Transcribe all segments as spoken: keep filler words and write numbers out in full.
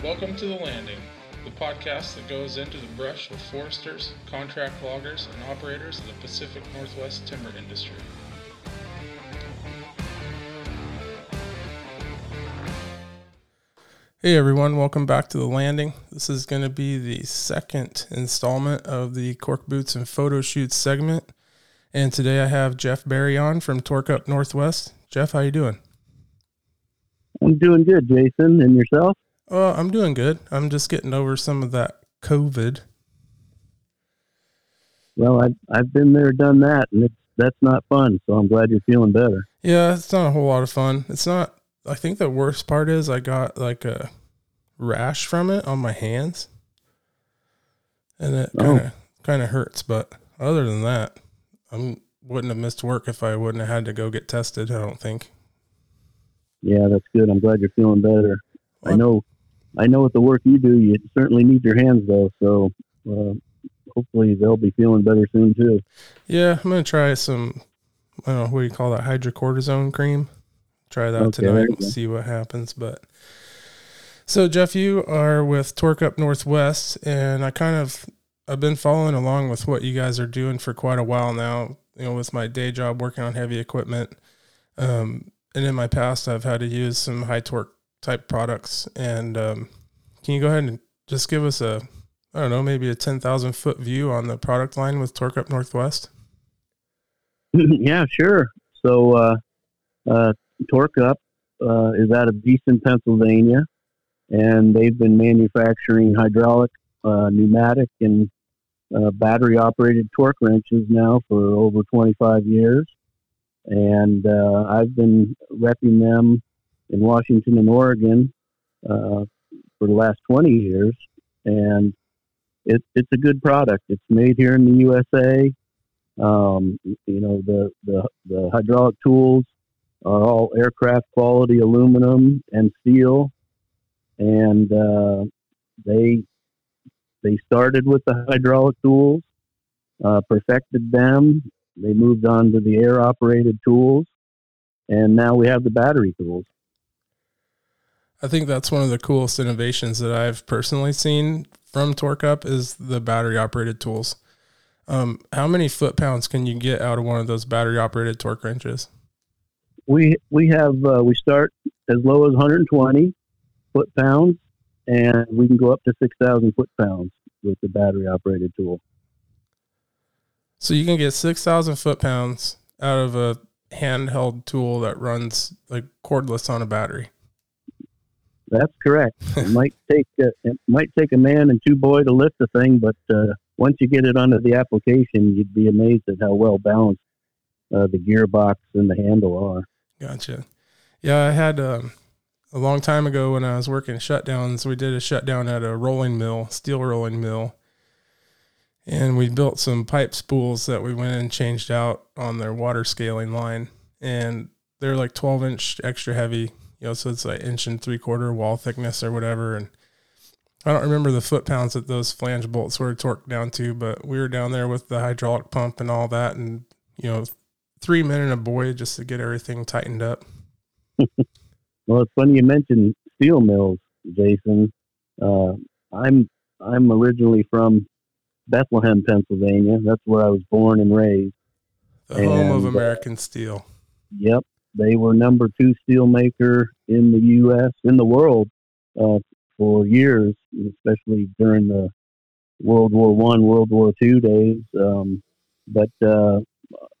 Welcome to The Landing, the podcast that goes into the brush with foresters, contract loggers, and operators of the Pacific Northwest timber industry. Hey everyone, welcome back to The Landing. This is going to be the second installment of the Cork Boots and Photo Shoots segment. And today I have Jeff Berry on from Torcup Northwest. Jeff, how you doing? I'm doing good, Jason. And yourself? Well, I'm doing good. I'm just getting over some of that COVID. Well, I've, I've been there, done that, and it's, that's not fun, so I'm glad you're feeling better. Yeah, it's not a whole lot of fun. It's not, I think the worst part is I got like a rash from it on my hands, and it kind of kind of hurts, but other than that, I wouldn't have missed work if I wouldn't have had to go get tested, I don't think. Yeah, that's good. I'm glad you're feeling better. Well, I know I know with the work you do, you certainly need your hands, though, so uh, hopefully they'll be feeling better soon, too. Yeah, I'm going to try some, I don't know, what do you call that, hydrocortisone cream? Try that okay, tonight and see what happens. But so, Jeff, you are with Torcup Northwest, and I kind of, I've been following along with what you guys are doing for quite a while now, you know, with my day job working on heavy equipment. Um, and in my past, I've had to use some high torque type products, and um, can you go ahead and just give us a, I don't know, maybe a ten thousand foot view on the product line with Torcup Northwest? Yeah, sure. So uh, uh, Torcup uh, is out of Beeson, Pennsylvania, and they've been manufacturing hydraulic, uh, pneumatic, and uh, battery-operated torque wrenches now for over twenty-five years, and uh, I've been repping them in Washington and Oregon uh, for the last twenty years, and it, it's a good product. It's made here in the U S A. Um, you know, the, the the hydraulic tools are all aircraft quality aluminum and steel, and uh, they they started with the hydraulic tools, uh, perfected them. They moved on to the air-operated tools, and now we have the battery tools. I think that's one of the coolest innovations that I've personally seen from Torcup is the battery-operated tools. Um, how many foot-pounds can you get out of one of those battery-operated torque wrenches? We we have uh, we start as low as one hundred twenty foot-pounds, and we can go up to six thousand foot-pounds with the battery-operated tool. So you can get six thousand foot-pounds out of a handheld tool that runs like cordless on a battery. That's correct. It might take a, it might take a man and two boys to lift the thing, but uh, once you get it under the application, you'd be amazed at how well balanced uh, the gearbox and the handle are. Gotcha. Yeah, I had um, a long time ago when I was working shutdowns, we did a shutdown at a rolling mill, steel rolling mill, and we built some pipe spools that we went and changed out on their water scaling line, and they're like twelve inch extra heavy. You know, so it's like inch and three quarter wall thickness or whatever. And I don't remember the foot pounds that those flange bolts were torqued down to, but we were down there with the hydraulic pump and all that. And, you know, three men and a boy just to get everything tightened up. Well, it's funny you mentioned steel mills, Jason. Uh, I'm, I'm originally from Bethlehem, Pennsylvania. That's where I was born and raised. The and, home of American uh, steel. Yep. They were number two steel maker in the U S, in the world, uh, for years, especially during the World War One, World War Two days. Um, but, uh,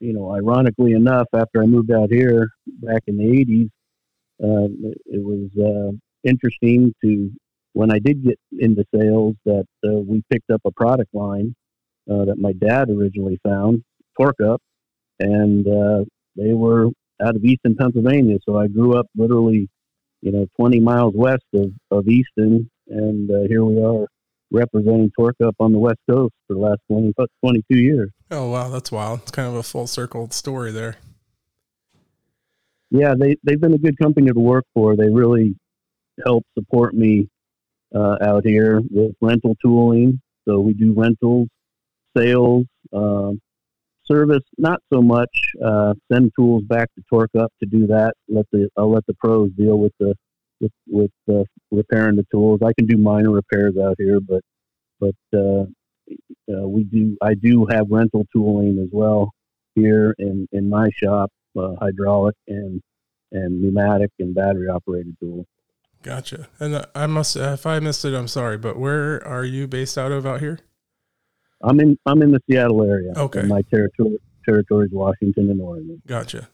you know, ironically enough, after I moved out here back in the eighties, uh, it was uh, interesting to, when I did get into sales, that uh, we picked up a product line uh, that my dad originally found, Torcup, and uh, they were out of Easton, Pennsylvania. So I grew up literally, you know, twenty miles west of, of Easton. And uh, here we are representing Torcup on the West Coast for the last twenty, twenty-two years. Oh, wow. That's wild. It's kind of a full circled story there. Yeah. They, they've been a good company to work for. They really help support me uh, out here with rental tooling. So we do rentals, sales, um, uh, service, not so much. Uh, send tools back to Torcup to do that. Let the I'll let the pros deal with the with with uh, repairing the tools. I can do minor repairs out here, but but uh, uh, we do I do have rental tooling as well here in, in my shop, uh, hydraulic and and pneumatic and battery operated tools. Gotcha. And I must, if I missed it, I'm sorry, but where are you based out of out here? I'm in, I'm in the Seattle area. Okay. My territory, territory is Washington and Oregon. Gotcha.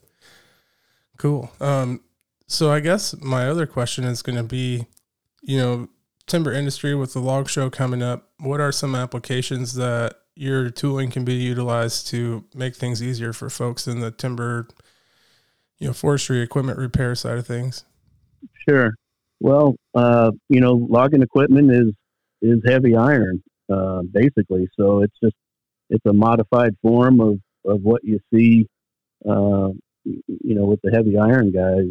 Cool. Um, so I guess my other question is going to be, you know, timber industry with the log show coming up, what are some applications that your tooling can be utilized to make things easier for folks in the timber, you know, forestry equipment repair side of things? Sure. Well, uh, you know, logging equipment is, is heavy iron, uh, basically. So it's just, it's a modified form of, of what you see, uh, you know, with the heavy iron guys,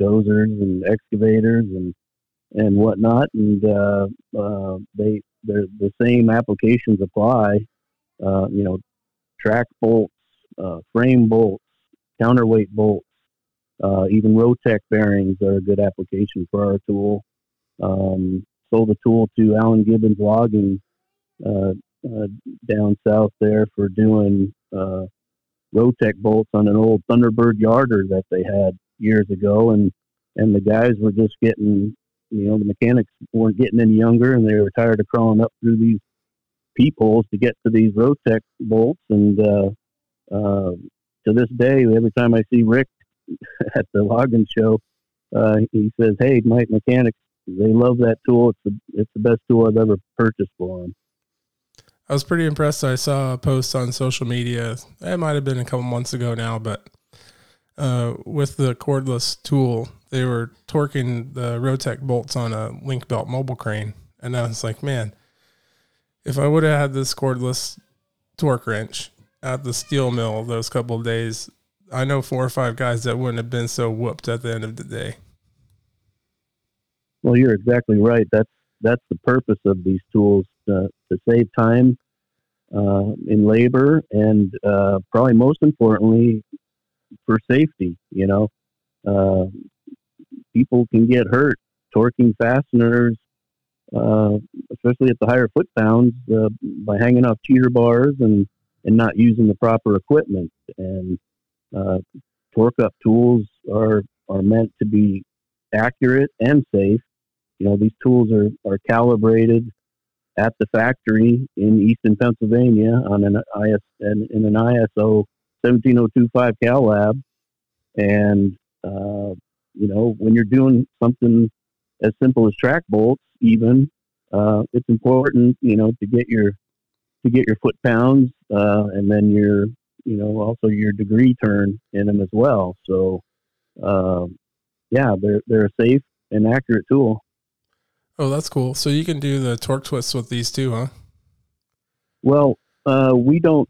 dozers and excavators and, and whatnot. And, uh, uh, they, they're the same applications apply, uh, you know, track bolts, uh, frame bolts, counterweight bolts. Uh, even Rotec bearings are a good application for our tool. Um, sold a tool to Alan Gibbons Logging uh, uh, down south there for doing uh, Rotec bolts on an old Thunderbird yarder that they had years ago, and and the guys were just getting, you know, the mechanics weren't getting any younger, and they were tired of crawling up through these peepholes to get to these Rotec bolts. And uh, uh, to this day, every time I see Rick at the logging show, uh, he says, "Hey, my mechanics, they love that tool. It's the, it's the best tool I've ever purchased for them." I was pretty impressed. I saw a post on social media. It might have been a couple months ago now, but uh, with the cordless tool, they were torquing the Rotec bolts on a Link Belt mobile crane, and I was like, "Man, if I would have had this cordless torque wrench at the steel mill those couple of days, I know four or five guys that wouldn't have been so whooped at the end of the day." Well, you're exactly right. That's, that's the purpose of these tools, to, to save time uh, in labor and uh, probably most importantly for safety. You know, uh, people can get hurt torquing fasteners, uh, especially at the higher foot pounds, uh, by hanging off cheater bars and, and not using the proper equipment. And, Uh, Torcup tools are, are meant to be accurate and safe. You know, these tools are, are calibrated at the factory in Easton, Pennsylvania on an I S in, in an I S O one seven oh two five Cal Lab. And, uh, you know, when you're doing something as simple as track bolts, even, uh, it's important, you know, to get your, to get your foot pounds, uh, and then your, you know, also your degree turn in them as well. So, um, yeah, they're, they're a safe and accurate tool. Oh, that's cool. So you can do the torque twists with these too, huh? Well, uh, we don't,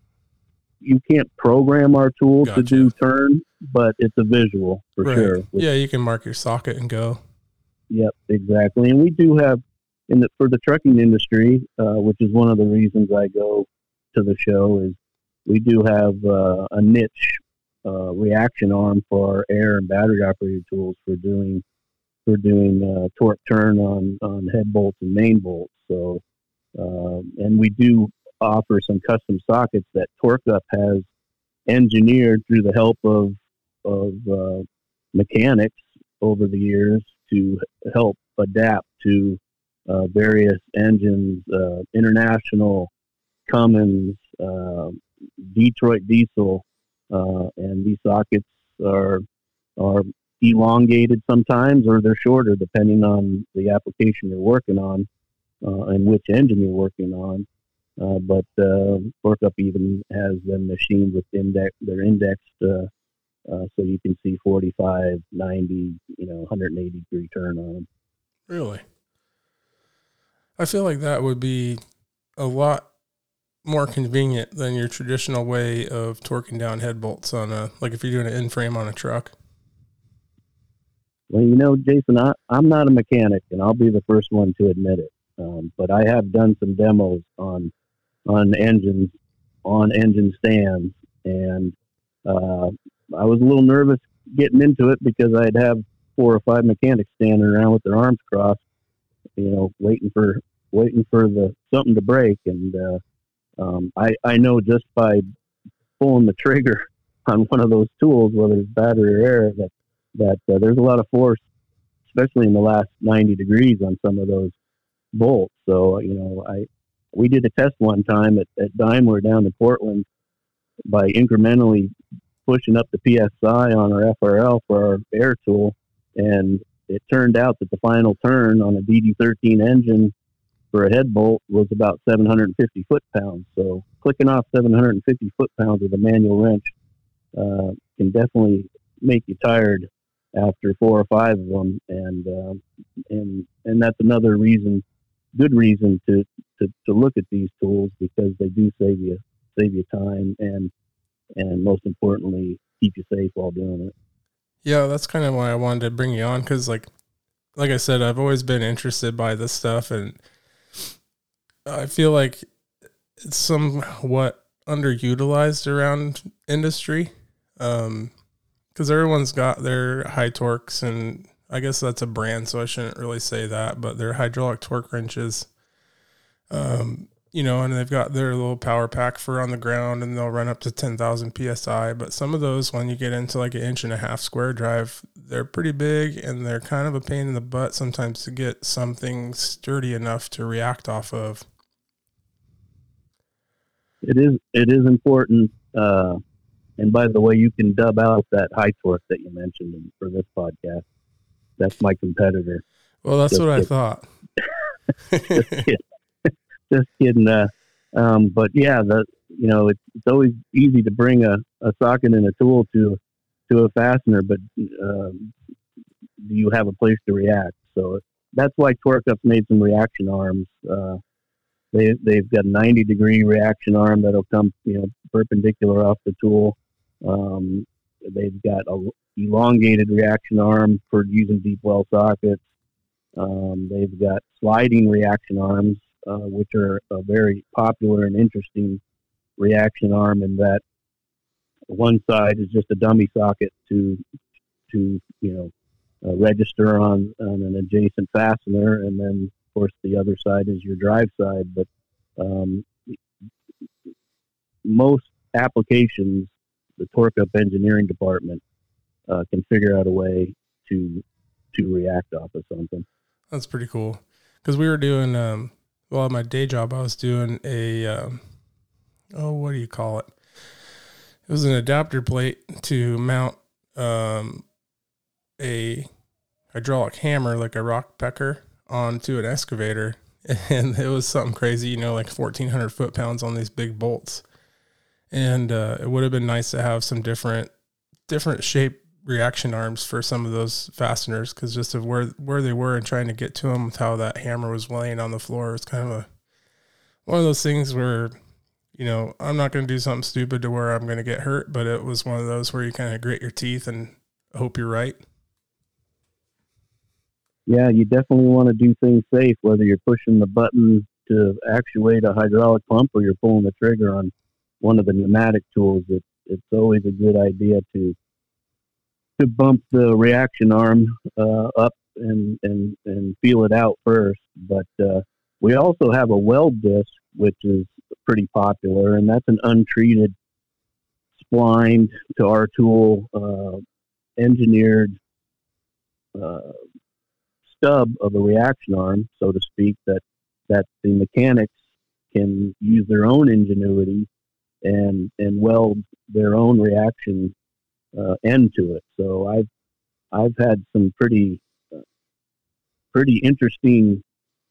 you can't program our tool gotcha. to do turn, but it's a visual for right. sure. Which, yeah. You can mark your socket and go. Yep, exactly. And we do have in the, for the trucking industry, uh, which is one of the reasons I go to the show, is we do have uh, a niche uh, reaction arm for our air and battery operated tools for doing for doing uh, torque turn on, on head bolts and main bolts. So, uh, and we do offer some custom sockets that Torcup has engineered through the help of of uh, mechanics over the years to help adapt to uh, various engines, uh, International, Cummins, Uh, Detroit Diesel, uh, and these sockets are are elongated sometimes, or they're shorter depending on the application you're working on uh, and which engine you're working on. Uh, but uh, Torcup even has them machined with index; they're indexed, uh, uh, so you can see forty-five, ninety, you know, one eighty degree turn on them. Really, I feel like that would be a lot more convenient than your traditional way of torquing down head bolts on a, like if you're doing an in-frame on a truck. Well, you know, Jason, I, I'm not a mechanic, and I'll be the first one to admit it. Um, but I have done some demos on, on engines, on engine stands And uh, I was a little nervous getting into it because I'd have four or five mechanics standing around with their arms crossed, you know, waiting for waiting for the something to break. And uh, um, I, I know just by pulling the trigger on one of those tools, whether it's battery or air, that, that uh, there's a lot of force, especially in the last ninety degrees on some of those bolts. So, you know, I we did a test one time at, at Daimler down in Portland by incrementally pushing up the P S I on our F R L for our air tool, and it turned out that the final turn on a D D thirteen engine for a head bolt was about seven hundred fifty foot-pounds. So clicking off seven hundred fifty foot-pounds with a manual wrench uh, can definitely make you tired after four or five of them. And uh, and and that's another reason, good reason to, to, to look at these tools, because they do save you save you time and and most importantly keep you safe while doing it. Yeah, that's kind of why I wanted to bring you on, because like like I said, I've always been interested by this stuff, and I feel like it's somewhat underutilized around industry, um, because everyone's got their high torques, and I guess that's a brand, so I shouldn't really say that, but they're hydraulic torque wrenches, um, you know, and they've got their little power pack for on the ground, and they'll run up to ten thousand P S I. But some of those, when you get into like an inch and a half square drive, they're pretty big, and they're kind of a pain in the butt sometimes to get something sturdy enough to react off of. It is, it is important. Uh, and by the way, you can dub out that high torque that you mentioned for this podcast. That's my competitor. Well, that's just what kidding. I thought. just kidding. Just kidding. Uh, um, but yeah, the, you know, it's, it's always easy to bring a, a socket and a tool to, to a fastener, but, um, do you have a place to react? So that's why Torcup's made some reaction arms. Uh, They, they've got a ninety degree reaction arm that'll come, you know, perpendicular off the tool. Um, they've got an elongated reaction arm for using deep well sockets. Um, they've got sliding reaction arms, uh, which are a very popular and interesting reaction arm in that one side is just a dummy socket to, to you know, uh, register on, on an adjacent fastener, and then of course, the other side is your drive side, but um, most applications, the Torcup engineering department uh, can figure out a way to to react off of something. That's pretty cool, because we were doing, um, well, at my day job, I was doing a, um, oh, what do you call it? It was an adapter plate to mount um, a hydraulic hammer, like a rock pecker, onto an excavator, and it was something crazy, you know, like fourteen hundred foot pounds on these big bolts. And uh, it would have been nice to have some different, different shape reaction arms for some of those fasteners, because just of where where they were and trying to get to them with how that hammer was laying on the floor, it's kind of a one of those things where, you know, I'm not going to do something stupid to where I'm going to get hurt, but it was one of those where you kind of grit your teeth and hope you're right. Yeah, you definitely want to do things safe, whether you're pushing the button to actuate a hydraulic pump or you're pulling the trigger on one of the pneumatic tools. It, it's always a good idea to to bump the reaction arm uh, up and, and, and feel it out first. But uh, we also have a weld disc, which is pretty popular, and that's an untreated, splined to our tool, uh, engineered uh stub of a reaction arm, so to speak, that that the mechanics can use their own ingenuity and and weld their own reaction uh, end to it. So I've I've had some pretty uh, pretty interesting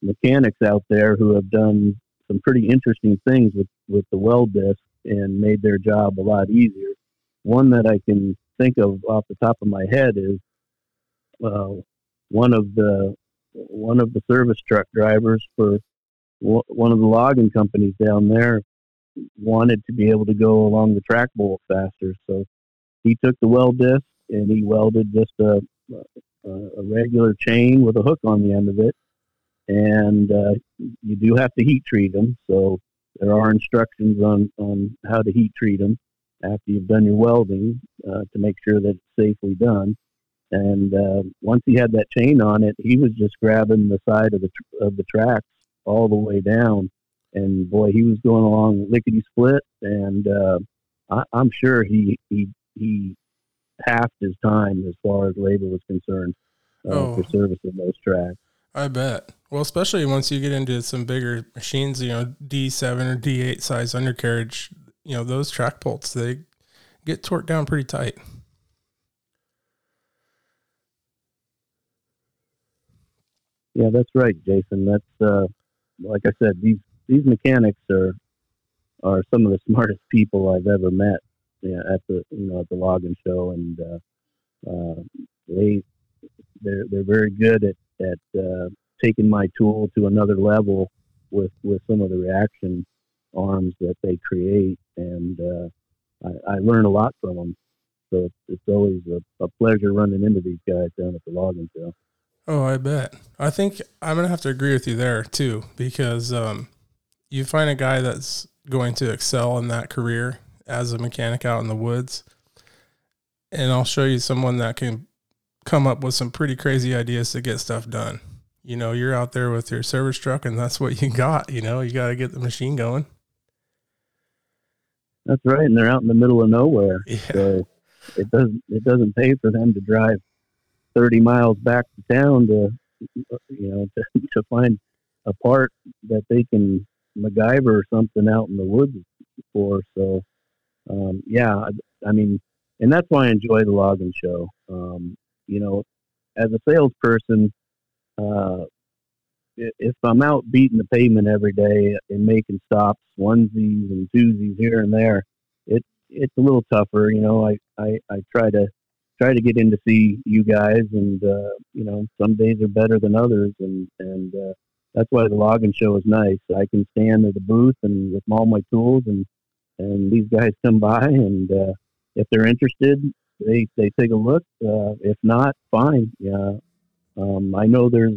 mechanics out there who have done some pretty interesting things with with the weld disc and made their job a lot easier. One that I can think of off the top of my head is uh, one of the one of the service truck drivers for w- one of the logging companies down there wanted to be able to go along the track bolt faster, so he took the weld disc and he welded just a, a, a regular chain with a hook on the end of it. And uh, you do have to heat treat them, so there are instructions on, on how to heat treat them. after you've done your welding uh, to make sure that it's safely done. And uh, once he had that chain on it, he was just grabbing the side of the tr- of the tracks all the way down. And boy, he was going along lickety split. And uh, I- I'm sure he he he halved his time as far as labor was concerned uh, oh. for servicing those tracks. I bet. Well, especially once you get into some bigger machines, you know, D seven or D eight size undercarriage, you know, those track bolts, they get torqued down pretty tight. Yeah, that's right, Jason. That's, uh, like I said, these, these mechanics are, are some of the smartest people I've ever met, you know, at the, you know, at the logging show. And, uh, uh, they, they're, they're very good at, at uh, taking my tool to another level with, with some of the reaction arms that they create. And uh, I, I learn a lot from them. So it's, it's always a, a pleasure running into these guys down at the logging show. Oh, I bet. I think I'm going to have to agree with you there, too, because um, you find a guy that's going to excel in that career as a mechanic out in the woods, and I'll show you someone that can come up with some pretty crazy ideas to get stuff done. You know, you're out there with your service truck, and that's what you got. You know, you got to get the machine going. That's right, and they're out in the middle of nowhere, yeah. So it doesn't it doesn't pay for them to drive thirty miles back to town to, you know, to, to find a part that they can MacGyver something out in the woods for. So, um, yeah, I, I mean, and that's why I enjoy the logging show. Um, you know, as a salesperson, uh, if I'm out beating the pavement every day and making stops, onesies and twosies here and there, it, it's a little tougher. You know, I, I, I try to, try to get in to see you guys, and uh, you know, some days are better than others, and and uh, that's why the logging show is nice. I can stand at the booth and with all my tools, and and these guys come by, and uh, if they're interested, they they take a look. Uh, if not, fine. Yeah, um, I know there's,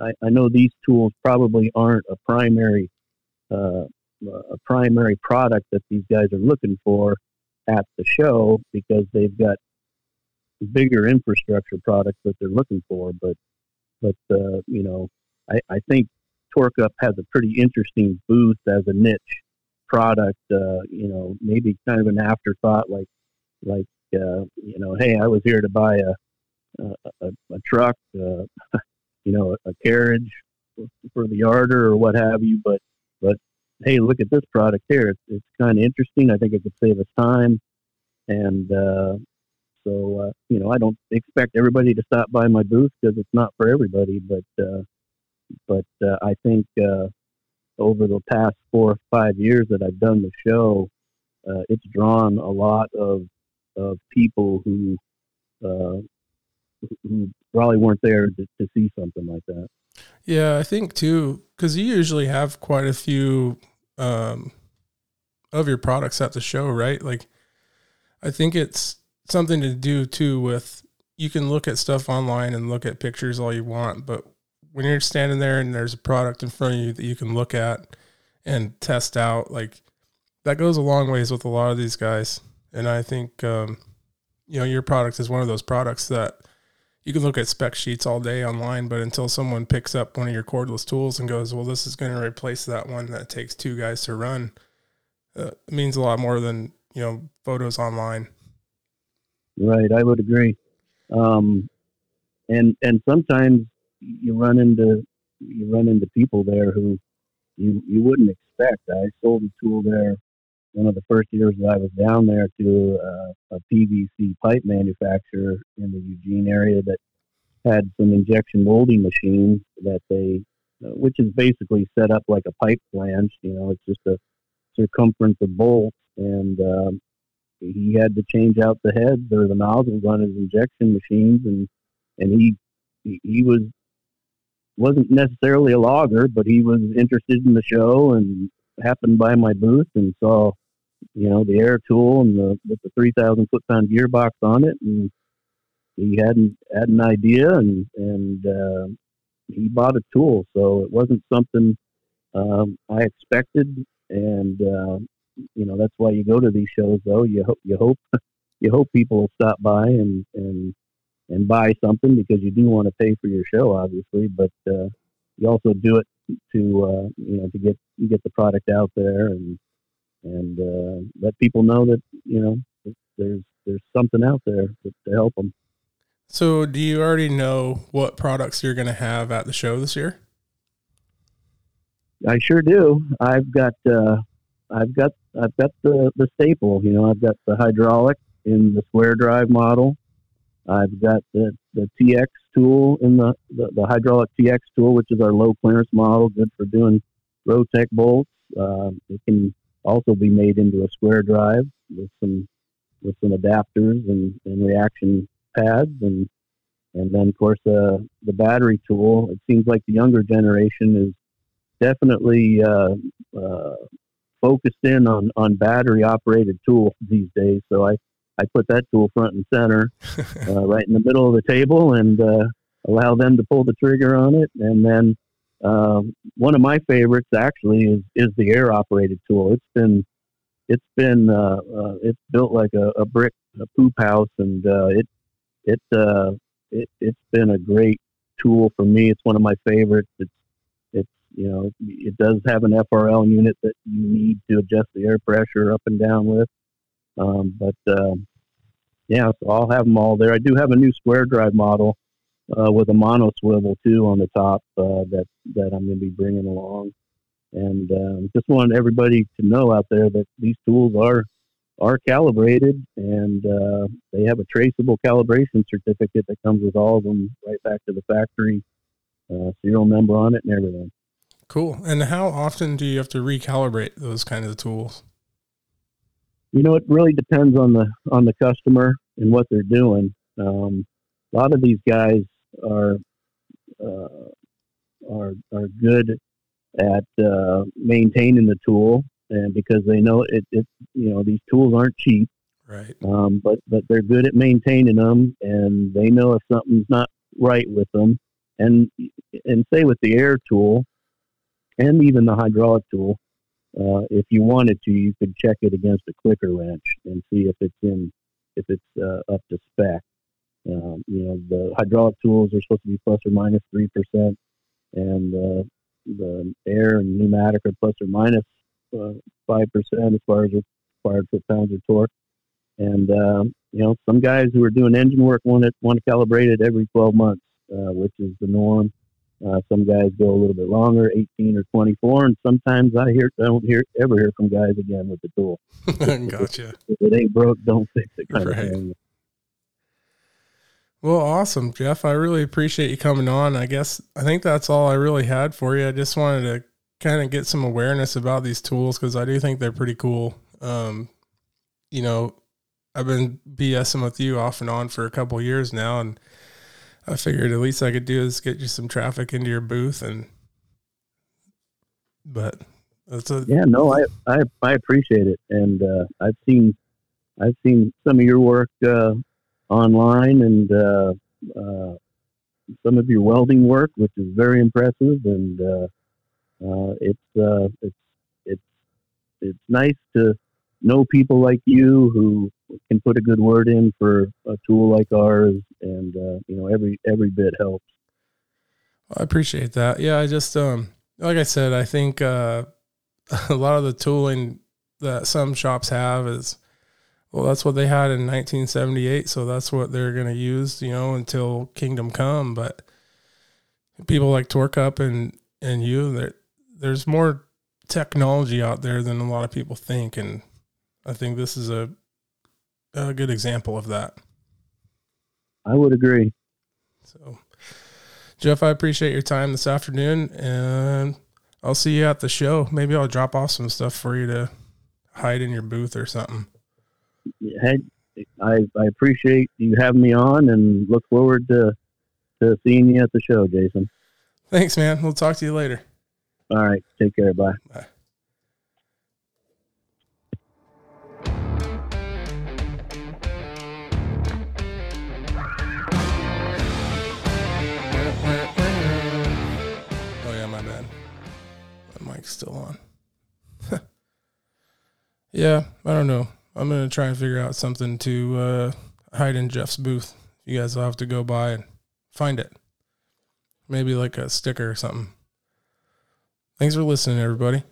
I, I know these tools probably aren't a primary uh, a primary product that these guys are looking for at the show, because they've got bigger infrastructure products that they're looking for, but but uh, you know, I, I think Torcup has a pretty interesting booth as a niche product. Uh, you know, maybe kind of an afterthought, like like uh, you know, hey, I was here to buy a a, a, a truck, uh, you know, a, a carriage for the yarder or what have you. But but hey, look at this product here. It's it's kind of interesting. I think it could save us time, and uh, So, uh, you know, I don't expect everybody to stop by my booth, because it's not for everybody. But uh, but uh, I think uh, over the past four or five years that I've done the show, uh, it's drawn a lot of of people who uh, who probably weren't there to, to see something like that. Yeah, I think, too, because you usually have quite a few um, of your products at the show, right? Like, I think it's something to do too with, you can look at stuff online and look at pictures all you want, but when you're standing there and there's a product in front of you that you can look at and test out, like, that goes a long ways with a lot of these guys. And I think, um, you know, your product is one of those products that you can look at spec sheets all day online, but until someone picks up one of your cordless tools and goes, well, this is going to replace that one that takes two guys to run, uh, it means a lot more than, you know, photos online. Right, I would agree, um, and and sometimes you run into you run into people there who you you wouldn't expect. I sold a tool there one of the first years that I was down there to uh, a P V C pipe manufacturer in the Eugene area that had some injection molding machines that they, uh, which is basically set up like a pipe flange. You know, it's just a circumference of bolts, and um, he had to change out the heads or the nozzles on his injection machines, and and he he was wasn't necessarily a logger, but he was interested in the show and happened by my booth and saw, you know, the air tool and the with the three thousand foot pound gearbox on it, and he hadn't had an idea, and and uh, he bought a tool, so it wasn't something um, I expected, and uh, you know, that's why you go to these shows, though. You hope, you hope, you hope people will stop by and, and, and buy something, because you do want to pay for your show, obviously, but, uh, you also do it to, uh, you know, to get, you get the product out there and, and, uh, let people know that, you know, that there's, there's something out there to, to help them. So do you already know what products you're going to have at the show this year? I sure do. I've got, uh, I've got, I've got the, the staple, you know, I've got the hydraulic in the square drive model. I've got the, the T X tool in the, the, the hydraulic T X tool, which is our low clearance model, good for doing Rotec bolts. Uh, it can also be made into a square drive with some, with some adapters and, and reaction pads. And, and then of course, uh, the battery tool. It seems like the younger generation is definitely, uh, uh, focused in on, on battery operated tools these days. So I, I put that tool front and center, uh, right in the middle of the table, and uh, allow them to pull the trigger on it. And then uh, one of my favorites actually is, is the air operated tool. It's been, it's been, uh, uh, it's built like a, a brick, a poop house, and uh, it, it, uh, it, it's been a great tool for me. It's one of my favorites. It's, it's, you know, it does have an F R L unit that you need to adjust the air pressure up and down with. Um, but, uh, yeah, so I'll have them all there. I do have a new square drive model, uh, with a mono swivel too on the top, uh, that, that I'm going to be bringing along. And, um, just want everybody to know out there that these tools are, are calibrated, and, uh, they have a traceable calibration certificate that comes with all of them right back to the factory, uh, serial number on it and everything. Cool. And how often do you have to recalibrate those kinds of tools? You know, it really depends on the on the customer and what they're doing. Um, a lot of these guys are uh, are are good at uh, maintaining the tool, and because they know it, it, you know, these tools aren't cheap, right? Um, but but they're good at maintaining them, and they know if something's not right with them. And and say with the air tool, and even the hydraulic tool. Uh, if you wanted to, you could check it against a clicker wrench and see if it's in, if it's uh, up to spec. Um, you know, the hydraulic tools are supposed to be plus or minus three percent, and uh, the air and pneumatic are plus or minus five percent as far as required foot pounds of torque. And um, you know, some guys who are doing engine work want it want to calibrate it every twelve months, uh, which is the norm. Uh, some guys go a little bit longer, eighteen or twenty-four, and sometimes I hear I don't hear ever hear from guys again with the tool. Gotcha. If it ain't broke, don't fix it. Kind right. of thing. Well, awesome, Jeff. I really appreciate you coming on. I guess I think that's all I really had for you. I just wanted to kind of get some awareness about these tools, because I do think they're pretty cool. Um, you know, I've been BSing with you off and on for a couple of years now, and I figured at least I could do is get you some traffic into your booth, and but that's a yeah no I I, I appreciate it, and uh, I've seen I've seen some of your work uh, online, and uh, uh, some of your welding work, which is very impressive, and uh, uh, it's uh, it's it's it's nice to know people like you who can put a good word in for a tool like ours, and uh, you know, every every bit helps. I appreciate that. Yeah, I just um like I said, I think uh a lot of the tooling that some shops have is, well, that's what they had in nineteen seventy-eight, so that's what they're going to use, you know, until kingdom come. But people like Torcup and and you, there there's more technology out there than a lot of people think, and I think this is a a good example of that. I would agree. So, Jeff, I appreciate your time this afternoon, and I'll see you at the show. Maybe I'll drop off some stuff for you to hide in your booth or something. Hey, I, I appreciate you having me on, and look forward to, to seeing you at the show, Jason. Thanks, man. We'll talk to you later. All right. Take care. Bye. Bye. Still on. Yeah, I don't know. I'm going to try and figure out something to uh, hide in Jeff's booth. You guys will have to go by and find it. Maybe like a sticker or something. Thanks for listening, everybody.